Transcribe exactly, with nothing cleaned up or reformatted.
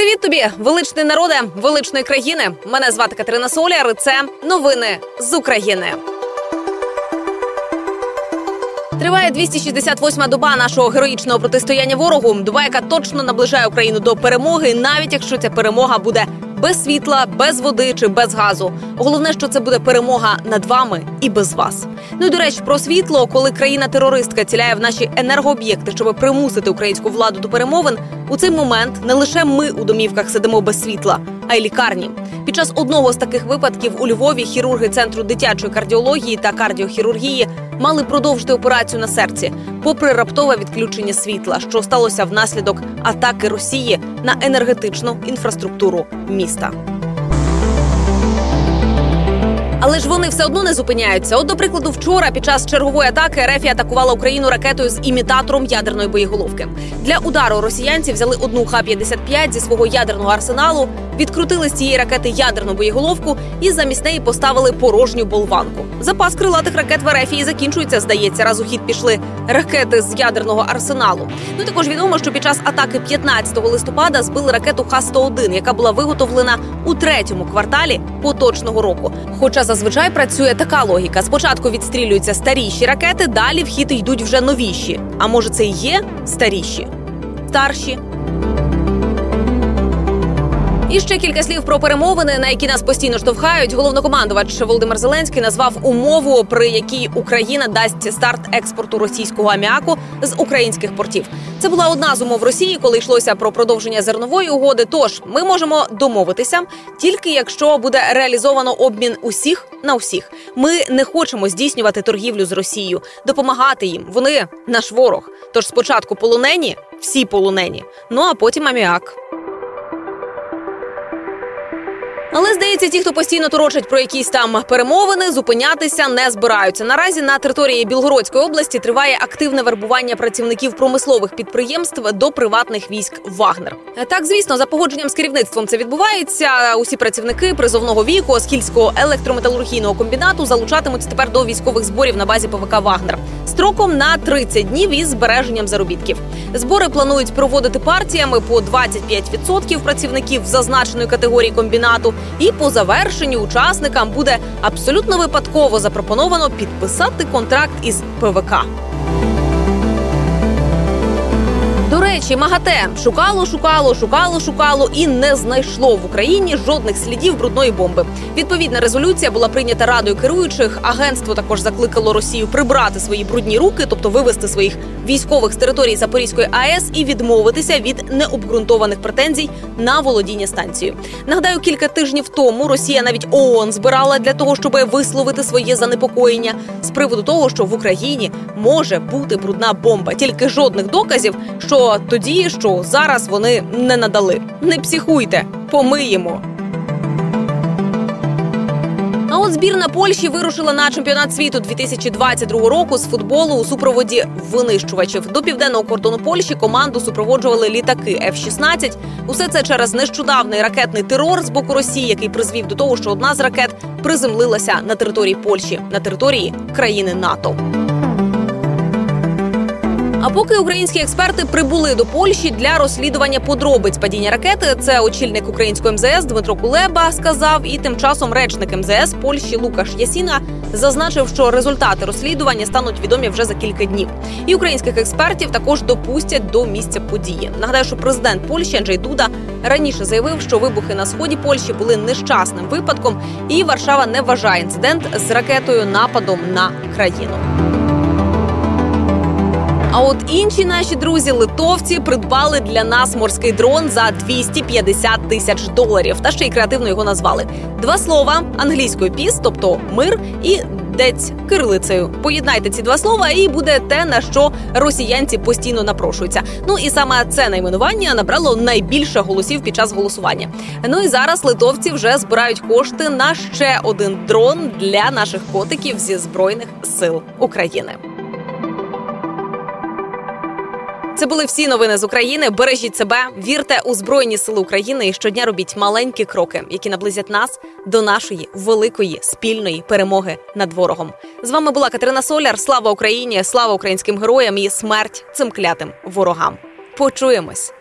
Привіт тобі, величний народе, величної країни. Мене звати Катерина Соляр і це новини з України. Триває двісті шістдесят восьма доба нашого героїчного протистояння ворогу. Доба, яка точно наближає Україну до перемоги, навіть якщо ця перемога буде без світла, без води чи без газу. Головне, що це буде перемога над вами і без вас. Ну і, до речі, про світло. Коли країна-терористка ціляє в наші енергооб'єкти, щоб примусити українську владу до перемовин, у цей момент не лише ми у домівках сидимо без світла, а й лікарні. Під час одного з таких випадків у Львові хірурги Центру дитячої кардіології та кардіохірургії мали продовжити операцію на серці, попри раптове відключення світла, що сталося внаслідок атаки Росії на енергетичну інфраструктуру міста. Але ж вони все одно не зупиняються. От, до прикладу, вчора під час чергової атаки РФ атакувала Україну ракетою з імітатором ядерної боєголовки. Для удару росіянці взяли одну Х п'ятдесят п'ять зі свого ядерного арсеналу, відкрутили з цієї ракети ядерну боєголовку і замість неї поставили порожню болванку. Запас крилатих ракет в РФ і закінчується, здається, раз у хід пішли ракети з ядерного арсеналу. Ну, також відомо, що під час атаки п'ятнадцятого листопада збили ракету Х сто один, яка була виготовлена у третьому кварталі поточного року. Хоча зазвичай працює така логіка. Спочатку відстрілюються старіші ракети, далі в хід йдуть вже новіші. А може це і є старіші? Старші? І ще кілька слів про перемовини, на які нас постійно штовхають. Головнокомандувач Володимир Зеленський назвав умову, при якій Україна дасть старт експорту російського аміаку з українських портів. Це була одна з умов Росії, коли йшлося про продовження зернової угоди. Тож, ми можемо домовитися, тільки якщо буде реалізовано обмін усіх на усіх. Ми не хочемо здійснювати торгівлю з Росією, допомагати їм. Вони наш ворог. Тож спочатку полонені, всі полонені, ну а потім аміак. Але, здається, ті, хто постійно торочать про якісь там перемовини, зупинятися не збираються. Наразі на території Білгородської області триває активне вербування працівників промислових підприємств до приватних військ «Вагнер». Так, звісно, за погодженням з керівництвом це відбувається. Усі працівники призовного віку Скільського електрометалургійного комбінату залучатимуться тепер до військових зборів на базі ПВК «Вагнер» строком на тридцять днів із збереженням заробітків. Збори планують проводити партіями по двадцять п'ять відсотків працівників зазначеної категорії комбінату. І по завершенню учасникам буде абсолютно випадково запропоновано підписати контракт із ПВК. До речі, Магате шукало, шукало, шукало, шукало і не знайшло в Україні жодних слідів брудної бомби. Відповідна резолюція була прийнята Радою керуючих. Агентство також закликало Росію прибрати свої брудні руки, тобто вивести своїх військових з території Запорізької АЕС і відмовитися від необґрунтованих претензій на володіння станцією. Нагадаю, кілька тижнів тому Росія навіть ООН збирала для того, щоб висловити своє занепокоєння з приводу того, що в Україні може бути брудна бомба. Тільки жодних доказів, що тоді, що зараз, вони не надали. Не психуйте, помиємо. А от збірна Польщі вирушила на чемпіонат світу дві тисячі двадцять другого року з футболу у супроводі винищувачів. До південного кордону Польщі команду супроводжували літаки Ф шістнадцять. Усе це через нещодавний ракетний терор з боку Росії, який призвів до того, що одна з ракет приземлилася на території Польщі, на території країни НАТО. А поки українські експерти прибули до Польщі для розслідування подробиць падіння ракети, це очільник українського ем зе ес Дмитро Кулеба сказав, і тим часом речник ем зе ес Польщі Лукаш Ясіна зазначив, що результати розслідування стануть відомі вже за кілька днів. І українських експертів також допустять до місця події. Нагадаю, що президент Польщі Анджей Дуда раніше заявив, що вибухи на сході Польщі були нещасним випадком, і Варшава не вважає інцидент з ракетою нападом на країну. А от інші наші друзі-литовці придбали для нас морський дрон за двісті п'ятдесят тисяч доларів. Та ще й креативно його назвали. Два слова англійською «піс», тобто «мир», і «дець» кирилицею. Поєднайте ці два слова і буде те, на що росіянці постійно напрошуються. Ну і саме це найменування набрало найбільше голосів під час голосування. Ну і зараз литовці вже збирають кошти на ще один дрон для наших котиків зі Збройних сил України. Це були всі новини з України. Бережіть себе, вірте у Збройні Сили України і щодня робіть маленькі кроки, які наблизять нас до нашої великої спільної перемоги над ворогом. З вами була Катерина Соляр. Слава Україні, слава українським героям і смерть цим клятим ворогам. Почуємось!